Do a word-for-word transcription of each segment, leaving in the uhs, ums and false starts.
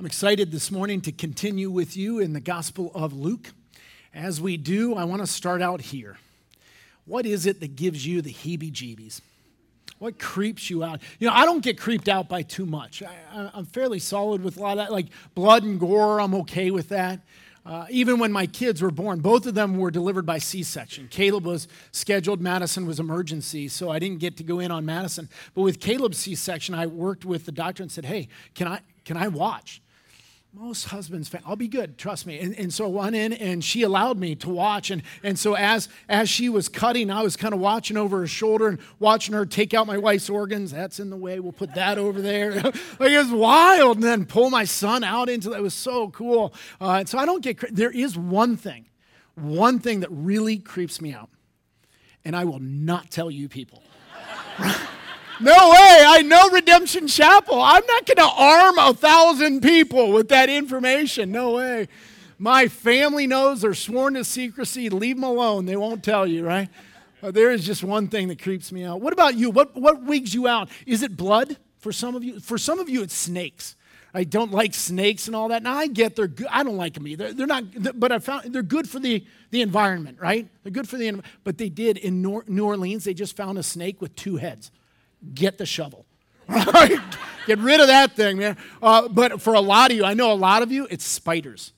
I'm excited this morning to continue with you in the Gospel of Luke. As we do, I want to start out here. What is it that gives you the heebie-jeebies? What creeps you out? You know, I don't get creeped out by too much. I, I'm fairly solid with a lot of that, like blood and gore, I'm okay with that. Uh, even when my kids were born, both of them were delivered by C-section. Caleb was scheduled, Madison was emergency, so I didn't get to go in on Madison. But with Caleb's C-section, I worked with the doctor and said, hey, can I can I watch? Most husbands, I'll be good, trust me. And, and so I went in, and she allowed me to watch. And, and so as, as she was cutting, I was kind of watching over her shoulder and watching her take out my wife's organs. That's in the way. We'll put that over there. Like, it was wild. And then pull my son out into that. It was so cool. Uh, and so I don't get, there is one thing, one thing that really creeps me out. And I will not tell you people. No way, I know Redemption Chapel. I'm not going to arm a thousand people with that information. No way. My family knows, they're sworn to secrecy. Leave them alone. They won't tell you, right? But there is just one thing that creeps me out. What about you? What what wigs you out? Is it blood for some of you? For some of you, it's snakes. I don't like snakes and all that. Now, I get they're good. I don't like them either. They're not, but I found they're good for the, the environment, right? They're good for the environment. But they did in New Orleans, they just found a snake with two heads. Get the shovel, right? Get rid of that thing, man. Uh, but for a lot of you, I know a lot of you, it's spiders,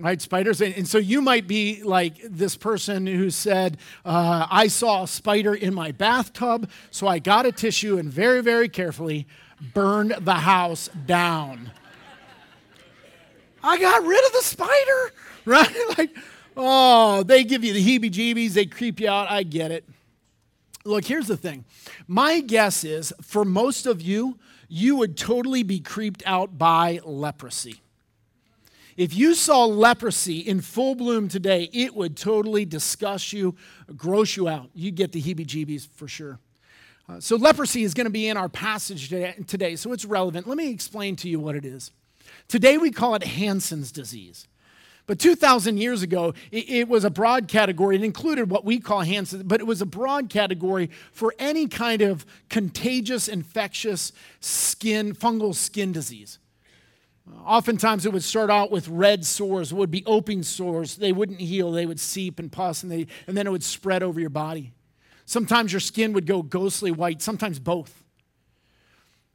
right? Spiders. And, and so you might be like this person who said, uh, I saw a spider in my bathtub, so I got a tissue and very, very carefully burned the house down. I got rid of the spider, right? Like, oh, they give you the heebie-jeebies. They creep you out. I get it. Look, here's the thing. My guess is, for most of you, you would totally be creeped out by leprosy. If you saw leprosy in full bloom today, it would totally disgust you, gross you out. You'd get the heebie-jeebies for sure. Uh, so leprosy is going to be in our passage today, so it's relevant. Let me explain to you what it is. Today we call it Hansen's disease. But two thousand years ago, it was a broad category. It included what we call Hansen's, but it was a broad category for any kind of contagious, infectious skin, fungal skin disease. Oftentimes, it would start out with red sores. It would be open sores. They wouldn't heal. They would seep and pus, and, they, and then it would spread over your body. Sometimes your skin would go ghostly white, sometimes both.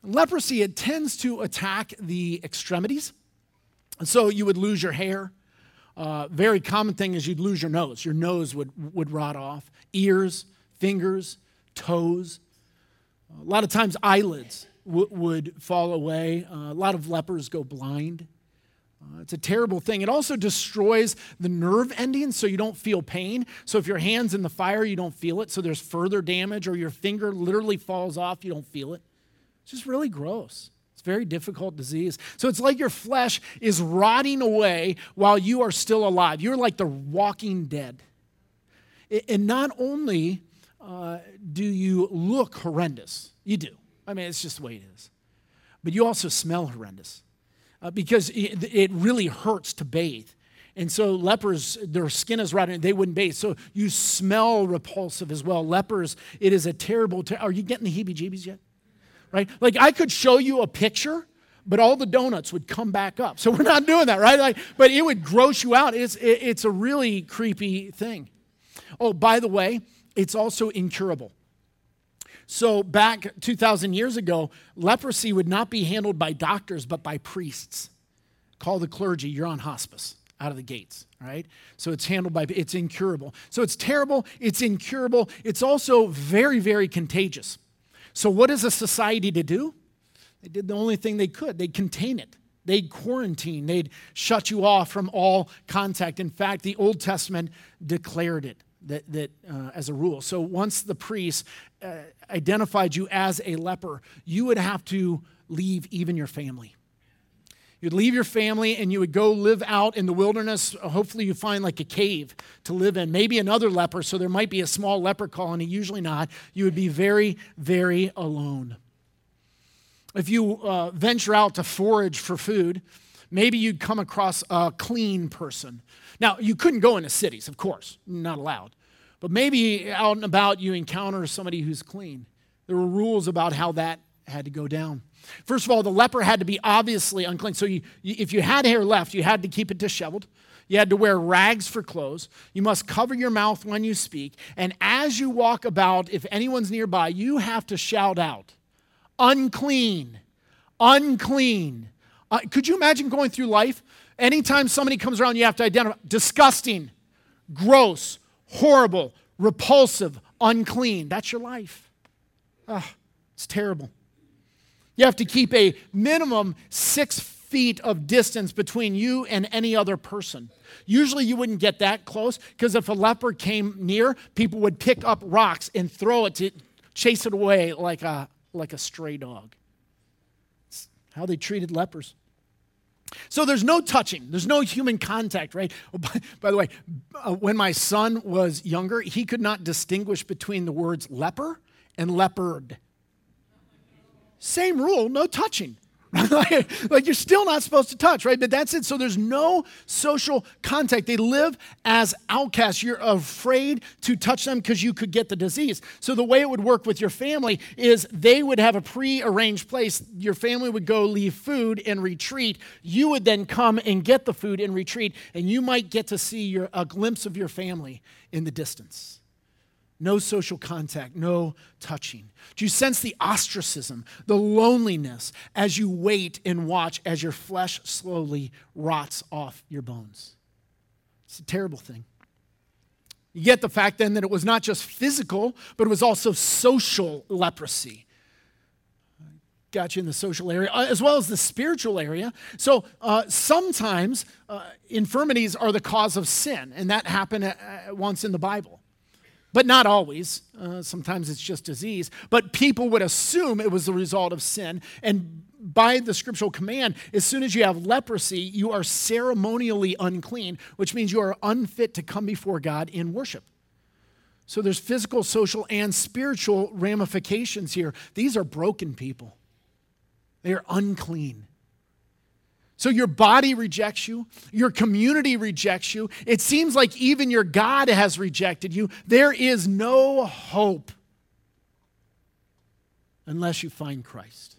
Leprosy, it tends to attack the extremities. And so you would lose your hair. Uh, very common thing is you'd lose your nose. Your nose would, would rot off. Ears, fingers, toes. A lot of times eyelids w- would fall away. Uh, a lot of lepers go blind. Uh, it's a terrible thing. It also destroys the nerve endings, so you don't feel pain. So if your hand's in the fire, you don't feel it. So there's further damage, or your finger literally falls off, you don't feel it. It's just really gross. Very difficult disease. So it's like your flesh is rotting away while you are still alive. You're like the walking dead. And not only uh, do you look horrendous, you do. I mean, it's just the way it is. But you also smell horrendous uh, because it, it really hurts to bathe. And so lepers, their skin is rotting. They wouldn't bathe. So you smell repulsive as well. Lepers, it is a terrible, ter- are you getting the heebie-jeebies yet? Right? Like, I could show you a picture, but all the donuts would come back up. So we're not doing that, right? Like, but it would gross you out. It's, it, it's a really creepy thing. Oh, by the way, it's also incurable. So back two thousand years ago, leprosy would not be handled by doctors, but by priests. Call the clergy. You're on hospice out of the gates, right? So it's handled by, it's incurable. So it's terrible. It's incurable. It's also very, very contagious. So what is a society to do? They did the only thing they could. They'd contain it. They'd quarantine. They'd shut you off from all contact. In fact, the Old Testament declared it that, that uh, as a rule. So once the priest uh, identified you as a leper, you would have to leave even your family. You'd leave your family and you would go live out in the wilderness. Hopefully you find like a cave to live in, maybe another leper, so there might be a small leper colony, usually not. You would be very, very alone. If you uh, venture out to forage for food, maybe you'd come across a clean person. Now, you couldn't go into cities, of course, not allowed. But maybe out and about you encounter somebody who's clean. There were rules about how that had to go down. First of all, the leper had to be obviously unclean. So you, you, if you had hair left, you had to keep it disheveled. You had to wear rags for clothes. You must cover your mouth when you speak. And as you walk about, if anyone's nearby, you have to shout out, unclean, unclean. Uh, could you imagine going through life? Anytime somebody comes around, you have to identify, disgusting, gross, horrible, repulsive, unclean. That's your life. Oh, it's terrible. You have to keep a minimum six feet of distance between you and any other person. Usually you wouldn't get that close because if a leper came near, people would pick up rocks and throw it to chase it away like a, like a stray dog. It's how they treated lepers. So there's no touching. There's no human contact, right? Oh, by, by the way, uh, when my son was younger, he could not distinguish between the words leper and leopard. Same rule, no touching. like, like you're still not supposed to touch, right? But that's it. So there's no social contact. They live as outcasts. You're afraid to touch them because you could get the disease. So the way it would work with your family is they would have a pre-arranged place. Your family would go leave food and retreat. You would then come and get the food and retreat, and you might get to see your, a glimpse of your family in the distance. No social contact, no touching. Do you sense the ostracism, the loneliness as you wait and watch as your flesh slowly rots off your bones? It's a terrible thing. You get the fact then that it was not just physical, but it was also social leprosy. Got you in the social area, as well as the spiritual area. So uh, sometimes uh, infirmities are the cause of sin, and that happened uh, once in the Bible. But not always. Uh, sometimes it's just disease. But people would assume it was the result of sin. And by the scriptural command, as soon as you have leprosy, you are ceremonially unclean, which means you are unfit to come before God in worship. So there's physical, social, and spiritual ramifications here. These are broken people. They are unclean. So your body rejects you. Your community rejects you. It seems like even your God has rejected you. There is no hope unless you find Christ.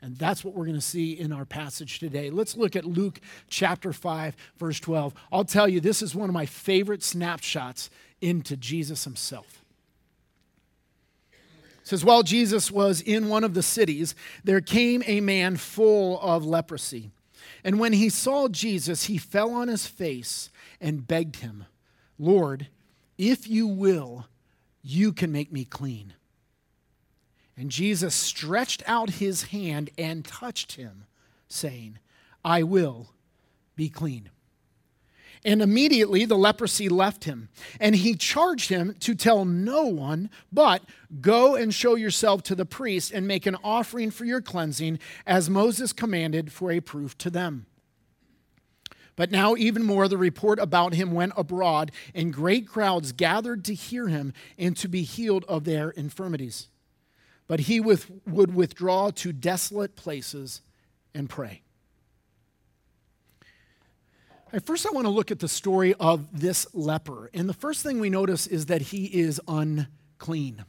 And that's what we're going to see in our passage today. Let's look at Luke chapter five, verse twelve. I'll tell you, this is one of my favorite snapshots into Jesus himself. It says, while Jesus was in one of the cities, there came a man full of leprosy. And when he saw Jesus, he fell on his face and begged him, Lord, if you will, you can make me clean. And Jesus stretched out his hand and touched him, saying, I will be clean. And immediately the leprosy left him, and he charged him to tell no one, but go and show yourself to the priest and make an offering for your cleansing, as Moses commanded, for a proof to them. But now even more the report about him went abroad, and great crowds gathered to hear him and to be healed of their infirmities. But he with, would withdraw to desolate places and pray. First, I want to look at the story of this leper. And the first thing we notice is that he is unclean.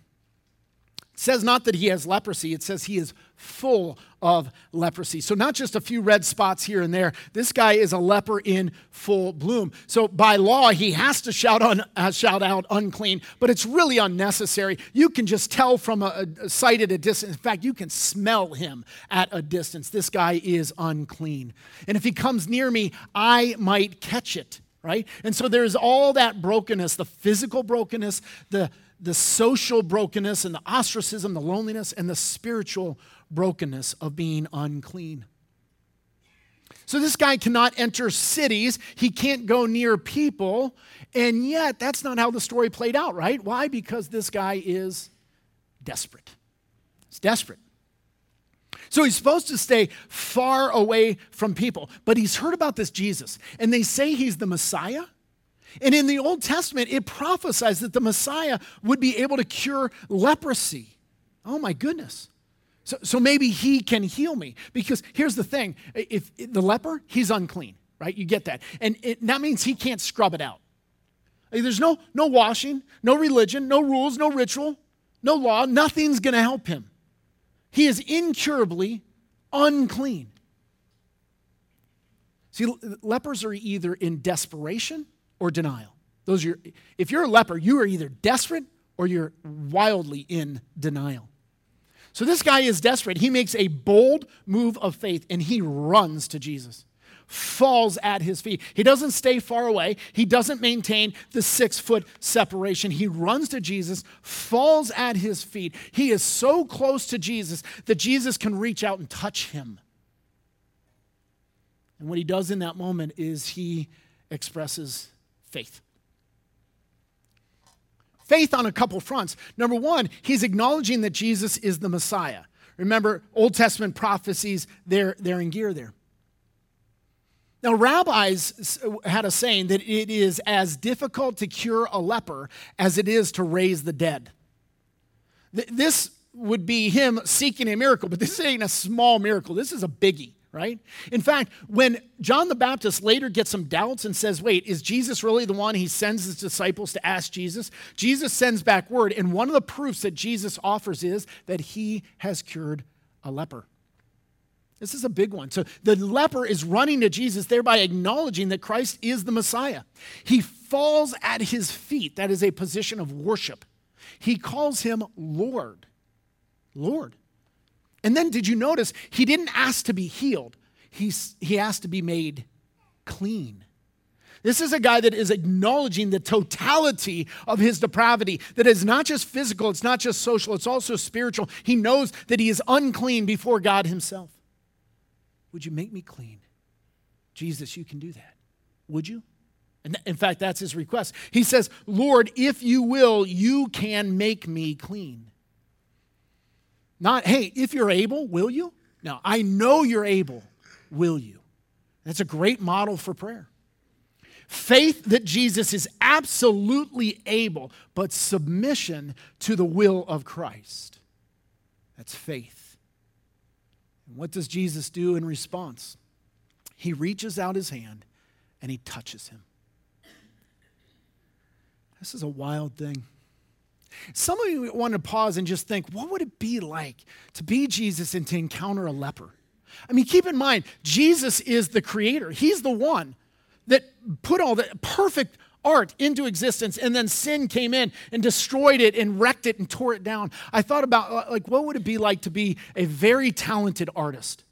It says not that he has leprosy. It says he is full of leprosy. So not just a few red spots here and there. This guy is a leper in full bloom. So by law, he has to shout, on, uh, shout out unclean, but it's really unnecessary. You can just tell from a, a sight at a distance. In fact, you can smell him at a distance. This guy is unclean. And if he comes near me, I might catch it, right? And so there's all that brokenness, the physical brokenness, the the social brokenness and the ostracism, the loneliness, and the spiritual brokenness of being unclean. So this guy cannot enter cities. He can't go near people. And yet, that's not how the story played out, right? Why? Because this guy is desperate. He's desperate. So he's supposed to stay far away from people. But he's heard about this Jesus. And they say he's the Messiah. And in the Old Testament, it prophesies that the Messiah would be able to cure leprosy. Oh my goodness. So, so maybe he can heal me. Because here's the thing, if, if the leper, he's unclean, right? You get that. And it, that means he can't scrub it out. Like, there's no, no washing, no religion, no rules, no ritual, no law. Nothing's going to help him. He is incurably unclean. See, lepers are either in desperation or denial. Those are your, if you're a leper, you are either desperate or you're wildly in denial. So this guy is desperate. He makes a bold move of faith and he runs to Jesus, falls at his feet. He doesn't stay far away. He doesn't maintain the six-foot separation. He runs to Jesus, falls at his feet. He is so close to Jesus that Jesus can reach out and touch him. And what he does in that moment is he expresses faith. Faith on a couple fronts. Number one, he's acknowledging that Jesus is the Messiah. Remember, Old Testament prophecies, they're, they're in gear there. Now, rabbis had a saying that it is as difficult to cure a leper as it is to raise the dead. Th- this would be him seeking a miracle, but this ain't a small miracle. This is a biggie, right? In fact, when John the Baptist later gets some doubts and says, wait, is Jesus really the one? He sends his disciples to ask Jesus. Jesus sends back word, and one of the proofs that Jesus offers is that he has cured a leper. This is a big one. So the leper is running to Jesus, thereby acknowledging that Christ is the Messiah. He falls at his feet. That is a position of worship. He calls him Lord. Lord. And then did you notice he didn't ask to be healed? He, he asked to be made clean. This is a guy that is acknowledging the totality of his depravity, that is not just physical, it's not just social, it's also spiritual. He knows that he is unclean before God himself. Would you make me clean? Jesus, you can do that. Would you? And in fact, that's his request. He says, Lord, if you will, you can make me clean. Not, hey, if you're able, will you? No, I know you're able, will you? That's a great model for prayer. Faith that Jesus is absolutely able, but submission to the will of Christ. That's faith. What does Jesus do in response? He reaches out his hand and he touches him. This is a wild thing. Some of you want to pause and just think, what would it be like to be Jesus and to encounter a leper? I mean, keep in mind, Jesus is the creator. He's the one that put all the perfect art into existence, and then sin came in and destroyed it and wrecked it and tore it down. I thought about, like, what would it be like to be a very talented artist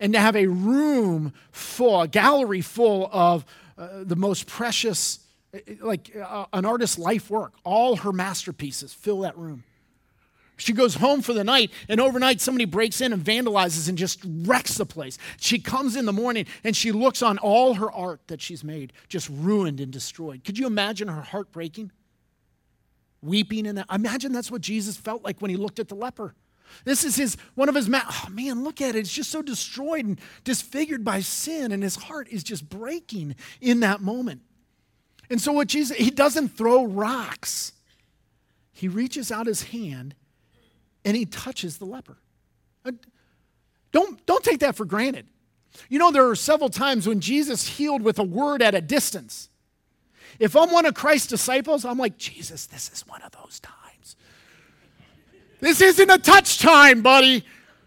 and to have a room full, a gallery full of uh, the most precious, like uh, an artist's life work, all her masterpieces fill that room. She goes home for the night, and overnight somebody breaks in and vandalizes and just wrecks the place. She comes in the morning, and she looks on all her art that she's made, just ruined and destroyed. Could you imagine her heart breaking? Weeping in that? Imagine that's what Jesus felt like when he looked at the leper. This is his one of his, ma- oh man, look at it. It's just so destroyed and disfigured by sin, and his heart is just breaking in that moment. And so what Jesus, he doesn't throw rocks. He reaches out his hand, and he touches the leper. Don't, don't take that for granted. You know, there are several times when Jesus healed with a word at a distance. If I'm one of Christ's disciples, I'm like, Jesus, this is one of those times. This isn't a touch time, buddy.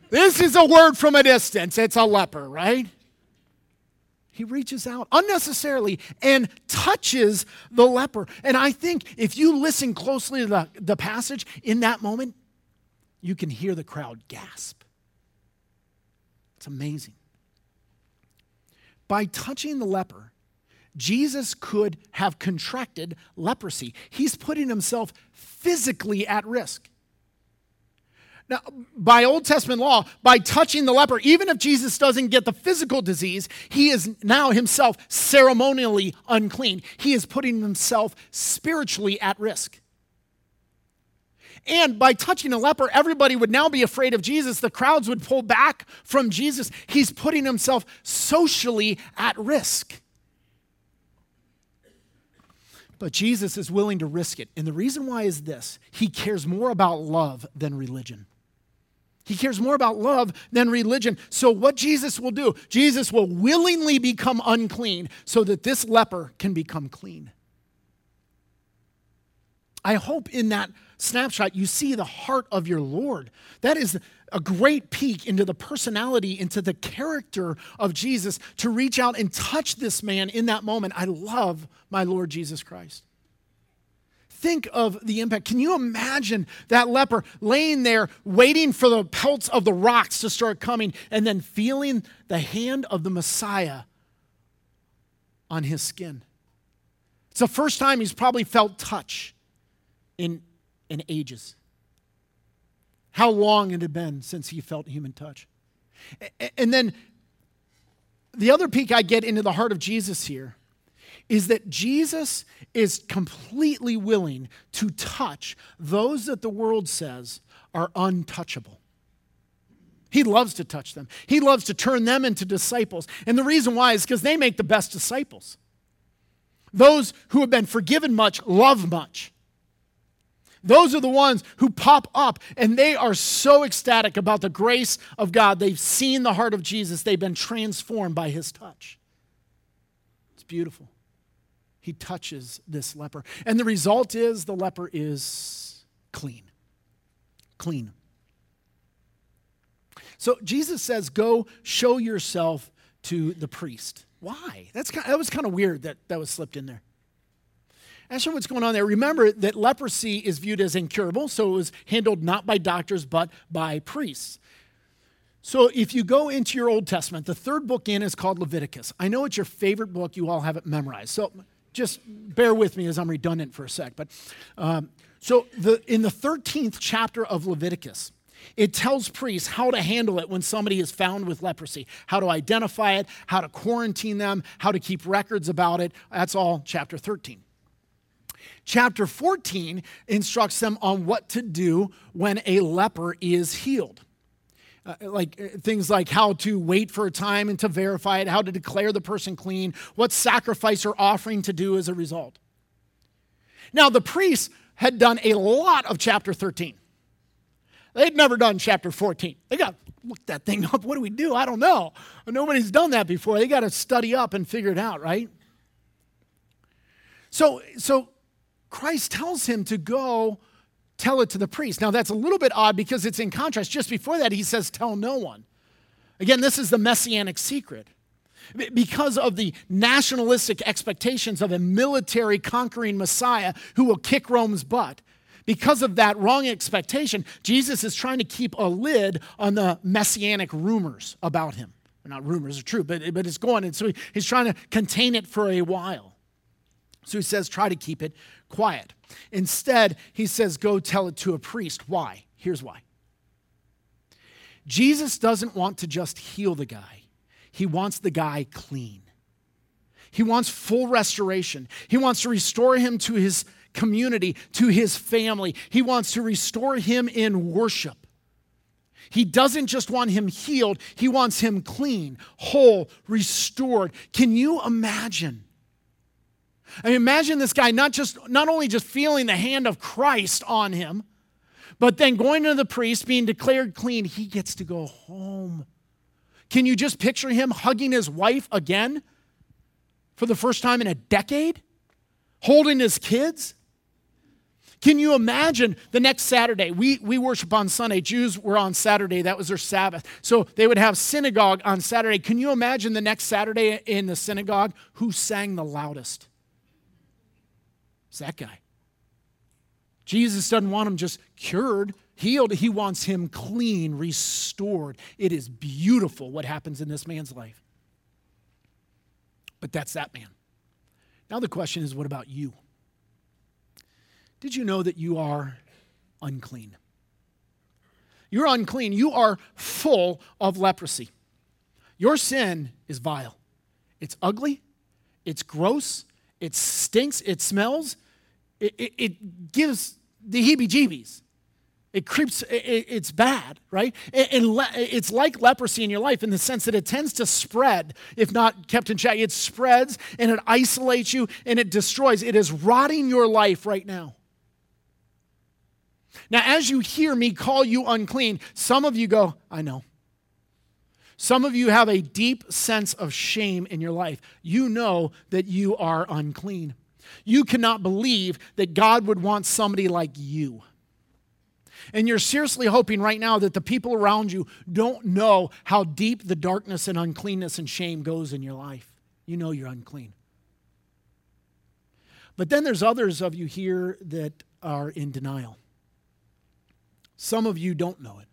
This is a word from a distance. It's a leper, right? He reaches out unnecessarily and touches the leper. And I think if you listen closely to the, the passage in that moment, you can hear the crowd gasp. It's amazing. By touching the leper, Jesus could have contracted leprosy. He's putting himself physically at risk. Now, by Old Testament law, by touching the leper, even if Jesus doesn't get the physical disease, he is now himself ceremonially unclean. He is putting himself spiritually at risk. And by touching a leper, everybody would now be afraid of Jesus. The crowds would pull back from Jesus. He's putting himself socially at risk. But Jesus is willing to risk it. And the reason why is this. He cares more about love than religion. He cares more about love than religion. So what Jesus will do, Jesus will willingly become unclean so that this leper can become clean. I hope in that snapshot you see the heart of your Lord. That is a great peek into the personality, into the character of Jesus to reach out and touch this man in that moment. I love my Lord Jesus Christ. Think of the impact. Can you imagine that leper laying there waiting for the pelts of the rocks to start coming and then feeling the hand of the Messiah on his skin? It's the first time he's probably felt touch in, in ages. How long it had been since he felt human touch. And then the other peek I get into the heart of Jesus here is that Jesus is completely willing to touch those that the world says are untouchable. He loves to touch them. He loves to turn them into disciples. And the reason why is because they make the best disciples. Those who have been forgiven much love much. Those are the ones who pop up, and they are so ecstatic about the grace of God. They've seen the heart of Jesus. They've been transformed by his touch. It's beautiful. He touches this leper. And the result is the leper is clean. Clean. So Jesus says, go show yourself to the priest. Why? That's kind of, that was kind of weird that that was slipped in there. I'm not sure what's going on there. Remember that leprosy is viewed as incurable, so it was handled not by doctors but by priests. So if you go into your Old Testament, the third book in is called Leviticus. I know it's your favorite book. You all have it memorized. So just bear with me as I'm redundant for a sec. But um, so the, in the thirteenth chapter of Leviticus, it tells priests how to handle it when somebody is found with leprosy, how to identify it, how to quarantine them, how to keep records about it. That's all chapter thirteen. Chapter fourteen instructs them on what to do when a leper is healed. Uh, like uh, things like how to wait for a time and to verify it, how to declare the person clean, what sacrifice or offering to do as a result. Now, the priests had done a lot of chapter thirteen. They'd never done chapter fourteen. They got to look that thing up. What do we do? I don't know. Nobody's done that before. They got to study up and figure it out, right? So, so Christ tells him to go tell it to the priest. Now, that's a little bit odd because it's in contrast. Just before that, he says, tell no one. Again, this is the messianic secret. Because of the nationalistic expectations of a military conquering Messiah who will kick Rome's butt, because of that wrong expectation, Jesus is trying to keep a lid on the messianic rumors about him. Not rumors are true, but, but it's going. And so he, he's trying to contain it for a while. So he says, try to keep it quiet. Instead, he says, go tell it to a priest. Why? Here's why. Jesus doesn't want to just heal the guy. He wants the guy clean. He wants full restoration. He wants to restore him to his community, to his family. He wants to restore him in worship. He doesn't just want him healed, he wants him clean, whole, restored. Can you imagine? I mean, imagine this guy not just not only just feeling the hand of Christ on him, but then going to the priest, being declared clean, he gets to go home. Can you just picture him hugging his wife again for the first time in a decade? Holding his kids? Can you imagine the next Saturday? We, we worship on Sunday. Jews were on Saturday. That was their Sabbath. So they would have synagogue on Saturday. Can you imagine the next Saturday in the synagogue? Who sang the loudest? It's that guy. Jesus doesn't want him just cured, healed. He wants him clean, restored. It is beautiful what happens in this man's life. But that's that man. Now the question is, what about you? Did you know that you are unclean? You're unclean. You are full of leprosy. Your sin is vile. It's ugly. It's gross. It stinks. It smells. It, it, it gives the heebie-jeebies. It creeps. It, it's bad, right? It, it le- it's like leprosy in your life in the sense that it tends to spread, if not kept in check. It spreads and it isolates you and it destroys. It is rotting your life right now. Now, as you hear me call you unclean, some of you go, I know. Some of you have a deep sense of shame in your life. You know that you are unclean. You cannot believe that God would want somebody like you. And you're seriously hoping right now that the people around you don't know how deep the darkness and uncleanness and shame goes in your life. You know you're unclean. But then there's others of you here that are in denial. Some of you don't know it.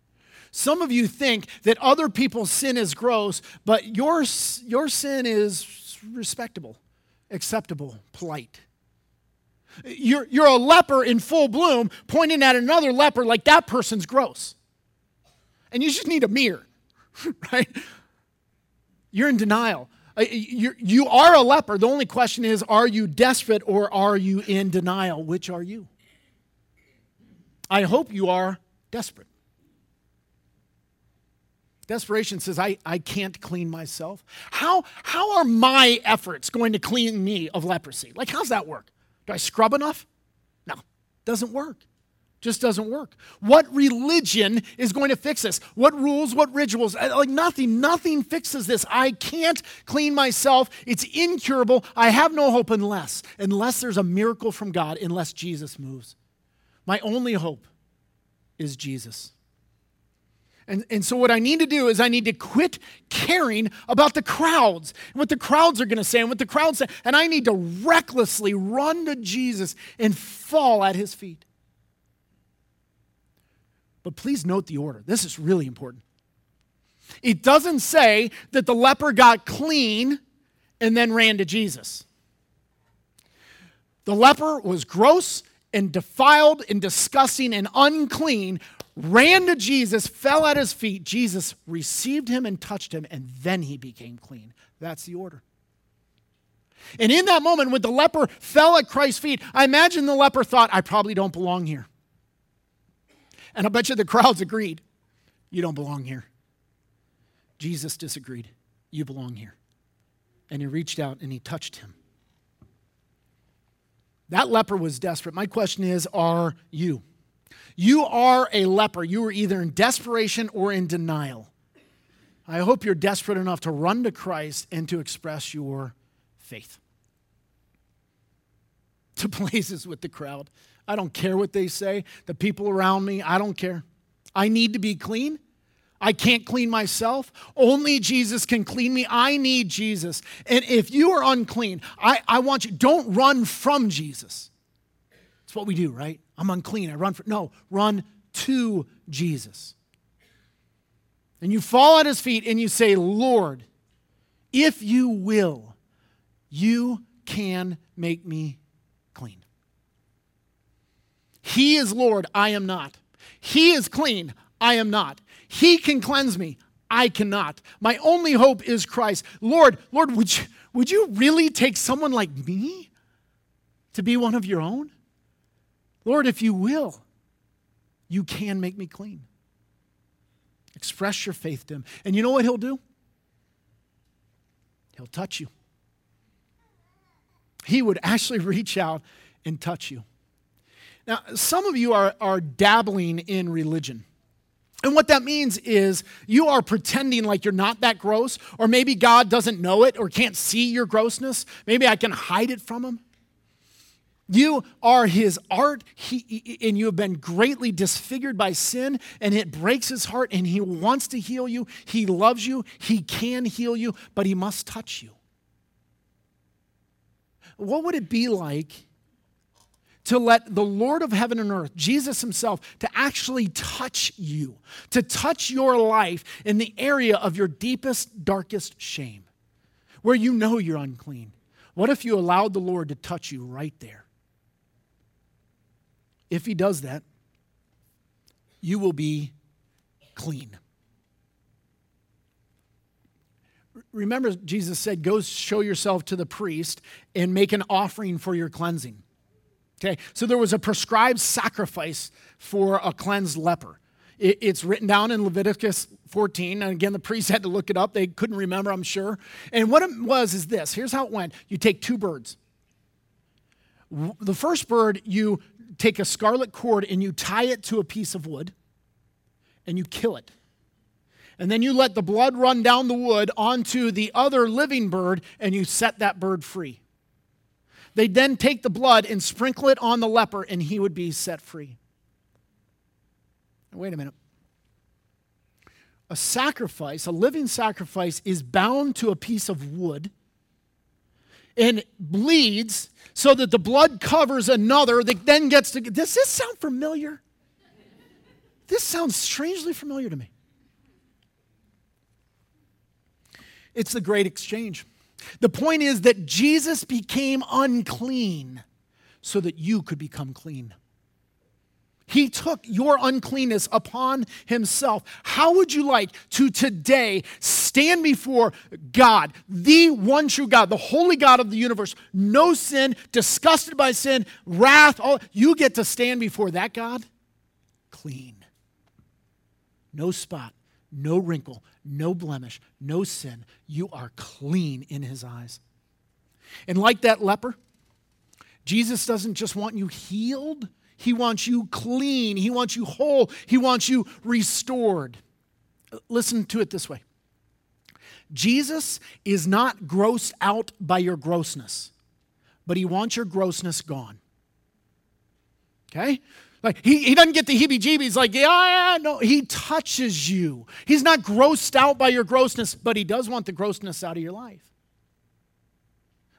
Some of you think that other people's sin is gross, but your, your sin is respectable, acceptable, polite. You're, you're a leper in full bloom pointing at another leper like that person's gross. And you just need a mirror, right? You're in denial. You're, you are a leper. The only question is, are you desperate or are you in denial? Which are you? I hope you are desperate. Desperation says, I, I can't clean myself. How, how are my efforts going to clean me of leprosy? Like, how's that work? Do I scrub enough? No, doesn't work. Just doesn't work. What religion is going to fix this? What rules, what rituals? Like nothing, nothing fixes this. I can't clean myself. It's incurable. I have no hope unless, unless there's a miracle from God, unless Jesus moves. My only hope is Jesus. And, and so what I need to do is I need to quit caring about the crowds and what the crowds are going to say and what the crowds say. And I need to recklessly run to Jesus and fall at his feet. But please note the order. This is really important. It doesn't say that the leper got clean and then ran to Jesus. The leper was gross and defiled and disgusting and unclean, ran to Jesus, fell at his feet. Jesus received him and touched him, and then he became clean. That's the order. And in that moment, when the leper fell at Christ's feet, I imagine the leper thought, I probably don't belong here. And I bet you the crowds agreed, you don't belong here. Jesus disagreed, you belong here. And he reached out and he touched him. That leper was desperate. My question is, are you? You are a leper. You are either in desperation or in denial. I hope you're desperate enough to run to Christ and to express your faith. To places with the crowd. I don't care what they say. The people around me, I don't care. I need to be clean. I can't clean myself. Only Jesus can clean me. I need Jesus. And if you are unclean, I, I want you, don't run from Jesus. It's what we do, right? I'm unclean. I run for, no, run to Jesus. And you fall at his feet and you say, Lord, if you will, you can make me clean. He is Lord, I am not. He is clean, I am not. He can cleanse me, I cannot. My only hope is Christ. Lord, Lord, would you, would you really take someone like me to be one of your own? Lord, if you will, you can make me clean. Express your faith to him. And you know what he'll do? He'll touch you. He would actually reach out and touch you. Now, some of you are, are dabbling in religion. And what that means is you are pretending like you're not that gross, or maybe God doesn't know it or can't see your grossness. Maybe I can hide it from him. You are his art, he, and you have been greatly disfigured by sin, and it breaks his heart, and he wants to heal you. He loves you. He can heal you, but he must touch you. What would it be like to let the Lord of heaven and earth, Jesus himself, to actually touch you, to touch your life in the area of your deepest, darkest shame, where you know you're unclean? What if you allowed the Lord to touch you right there? If he does that, you will be clean. Remember, Jesus said, go show yourself to the priest and make an offering for your cleansing. Okay, so there was a prescribed sacrifice for a cleansed leper. It's written down in Leviticus fourteen. And again, the priests had to look it up. They couldn't remember, I'm sure. And what it was is this. Here's how it went. You take two birds. The first bird, you take a scarlet cord and you tie it to a piece of wood and you kill it. And then you let the blood run down the wood onto the other living bird and you set that bird free. They'd then take the blood and sprinkle it on the leper, and he would be set free. Now, wait a minute. A sacrifice, a living sacrifice, is bound to a piece of wood and bleeds so that the blood covers another that then gets to... Does this sound familiar? This sounds strangely familiar to me. It's the great exchange. The point is that Jesus became unclean so that you could become clean. He took your uncleanness upon himself. How would you like to today stand before God, the one true God, the holy God of the universe, no sin, disgusted by sin, wrath, all, you get to stand before that God clean. No spot, no wrinkle, no blemish, no sin. You are clean in his eyes. And like that leper, Jesus doesn't just want you healed. He wants you clean. He wants you whole. He wants you restored. Listen to it this way. Jesus is not grossed out by your grossness, but he wants your grossness gone. Okay? Like he, he doesn't get the heebie-jeebies like, yeah, yeah, no. He touches you. He's not grossed out by your grossness, but he does want the grossness out of your life.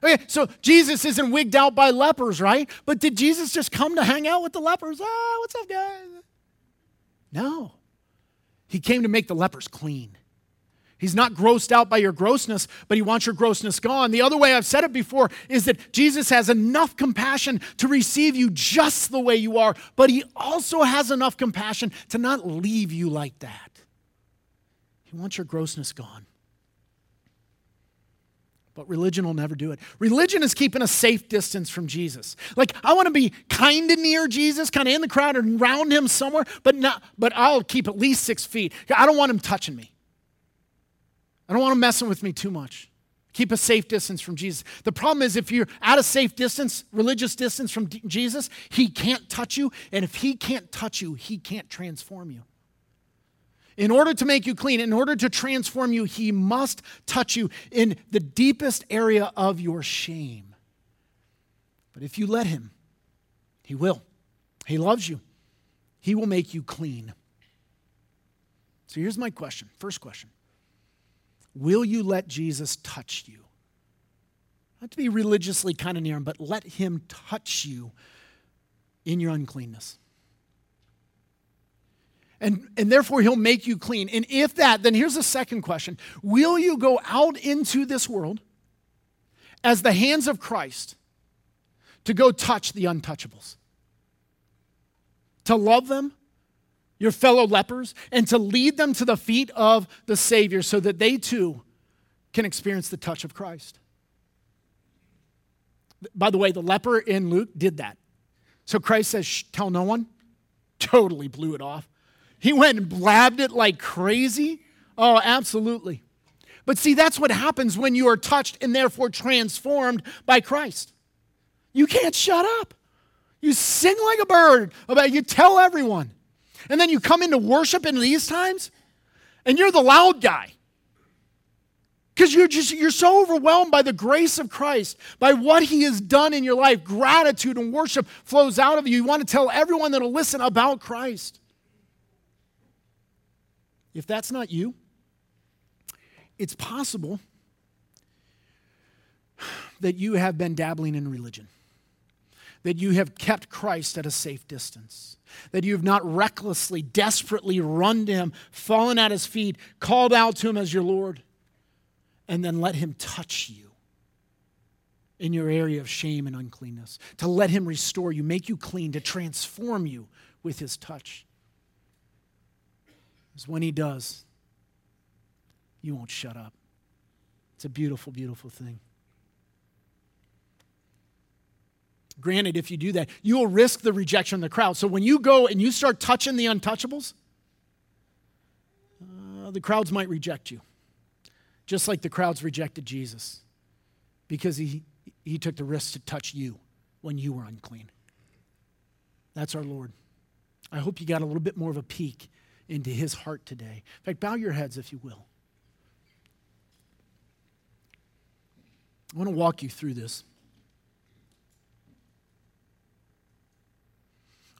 Okay, so Jesus isn't wigged out by lepers, right? But did Jesus just come to hang out with the lepers? Oh, what's up, guys? No. He came to make the lepers clean. He's not grossed out by your grossness, but he wants your grossness gone. The other way I've said it before is that Jesus has enough compassion to receive you just the way you are, but he also has enough compassion to not leave you like that. He wants your grossness gone. But religion will never do it. Religion is keeping a safe distance from Jesus. Like, I want to be kind of near Jesus, kind of in the crowd and around him somewhere, but not, but I'll keep at least six feet. I don't want him touching me. I don't want him messing with me too much. Keep a safe distance from Jesus. The problem is if you're at a safe distance, religious distance from D- Jesus, he can't touch you, and if he can't touch you, he can't transform you. In order to make you clean, in order to transform you, he must touch you in the deepest area of your shame. But if you let him, he will. He loves you. He will make you clean. So here's my question, first question. Will you let Jesus touch you? Not to be religiously kind of near him, but let him touch you in your uncleanness. And, and therefore, he'll make you clean. And if that, then here's the second question. Will you go out into this world as the hands of Christ to go touch the untouchables? To love them, your fellow lepers, and to lead them to the feet of the Savior so that they too can experience the touch of Christ. By the way, the leper in Luke did that. So Christ says, shh, tell no one. Totally blew it off. He went and blabbed it like crazy. Oh, absolutely. But see, that's what happens when you are touched and therefore transformed by Christ. You can't shut up. You sing like a bird about it. You tell everyone. And then you come into worship in these times, and you're the loud guy. Because you're just you're so overwhelmed by the grace of Christ, by what he has done in your life. Gratitude and worship flows out of you. You want to tell everyone that'll listen about Christ. If that's not you, it's possible that you have been dabbling in religion, that you have kept Christ at a safe distance, that you have not recklessly, desperately run to him, fallen at his feet, called out to him as your Lord, and then let him touch you in your area of shame and uncleanness, to let him restore you, make you clean, to transform you with his touch. Because when he does, you won't shut up. It's a beautiful, beautiful thing. Granted, if you do that, you will risk the rejection of the crowd. So when you go and you start touching the untouchables, uh, the crowds might reject you, just like the crowds rejected Jesus because he, he took the risk to touch you when you were unclean. That's our Lord. I hope you got a little bit more of a peek into his heart today. In fact, bow your heads if you will. I want to walk you through this.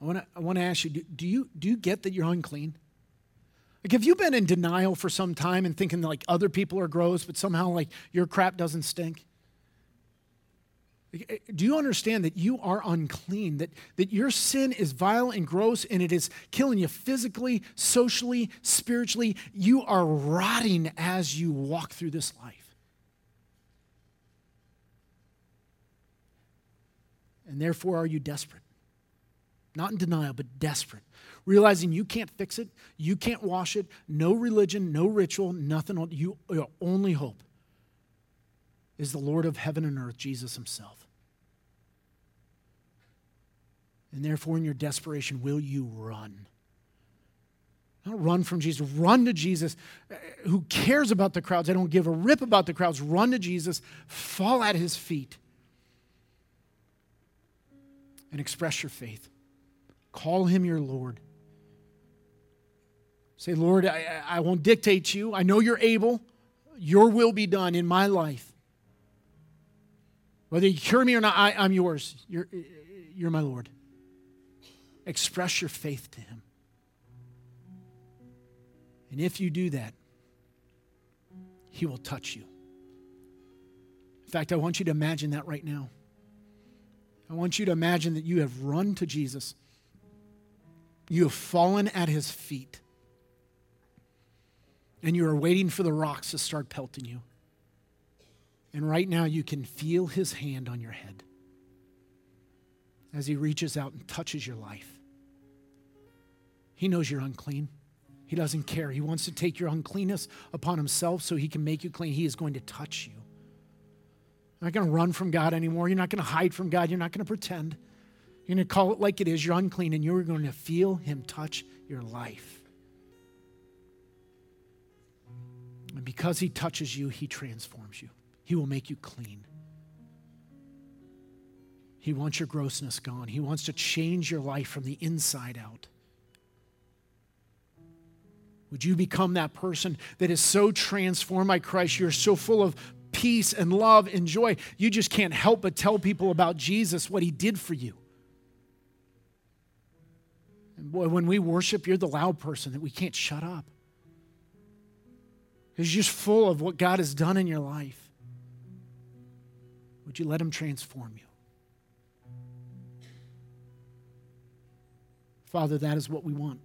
I want to I want to ask you, do, do you do you get that you're unclean? Like, have you been in denial for some time and thinking that, like, other people are gross, but somehow, like, your crap doesn't stink? Do you understand that you are unclean, that, that your sin is vile and gross, and it is killing you physically, socially, spiritually? You are rotting as you walk through this life. And therefore, are you desperate? Not in denial, but desperate. Realizing you can't fix it, you can't wash it, no religion, no ritual, nothing. You, your only hope is the Lord of heaven and earth, Jesus himself. And therefore, in your desperation, will you run? Not run from Jesus. Run to Jesus. Who cares about the crowds? I don't give a rip about the crowds. Run to Jesus. Fall at his feet. And express your faith. Call him your Lord. Say, Lord, I, I won't dictate you. I know you're able. Your will be done in my life. Whether you cure me or not, I, I'm yours. You're, you're my Lord. Express your faith to him. And if you do that, he will touch you. In fact, I want you to imagine that right now. I want you to imagine that you have run to Jesus. You have fallen at his feet. And you are waiting for the rocks to start pelting you. And right now you can feel his hand on your head as he reaches out and touches your life. He knows you're unclean. He doesn't care. He wants to take your uncleanness upon himself so he can make you clean. He is going to touch you. You're not going to run from God anymore. You're not going to hide from God. You're not going to pretend. You're going to call it like it is. You're unclean, and you're going to feel him touch your life. And because he touches you, he transforms you. He will make you clean. He wants your grossness gone. He wants to change your life from the inside out. Would you become that person that is so transformed by Christ? You're so full of peace and love and joy. You just can't help but tell people about Jesus, what he did for you. And boy, when we worship, you're the loud person that we can't shut up. It's just full of what God has done in your life. Would you let him transform you? Father, that is what we want.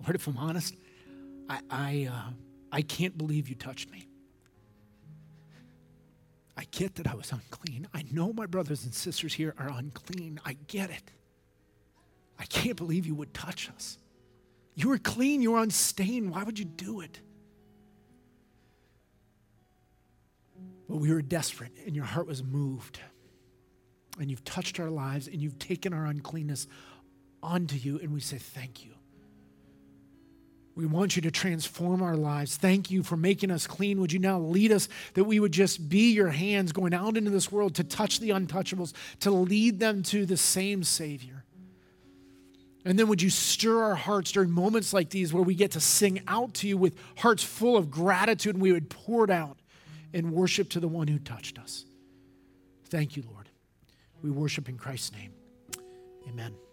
Lord, if I'm honest, I I, uh, I can't believe you touched me. I get that I was unclean. I know my brothers and sisters here are unclean. I get it. I can't believe you would touch us. You were clean. You were unstained. Why would you do it? But we were desperate, and your heart was moved. And you've touched our lives, and you've taken our uncleanness onto you, and we say thank you. We want you to transform our lives. Thank you for making us clean. Would you now lead us that we would just be your hands going out into this world to touch the untouchables, to lead them to the same Savior. And then would you stir our hearts during moments like these where we get to sing out to you with hearts full of gratitude, and we would pour it out in worship to the one who touched us. Thank you, Lord. We worship in Christ's name. Amen.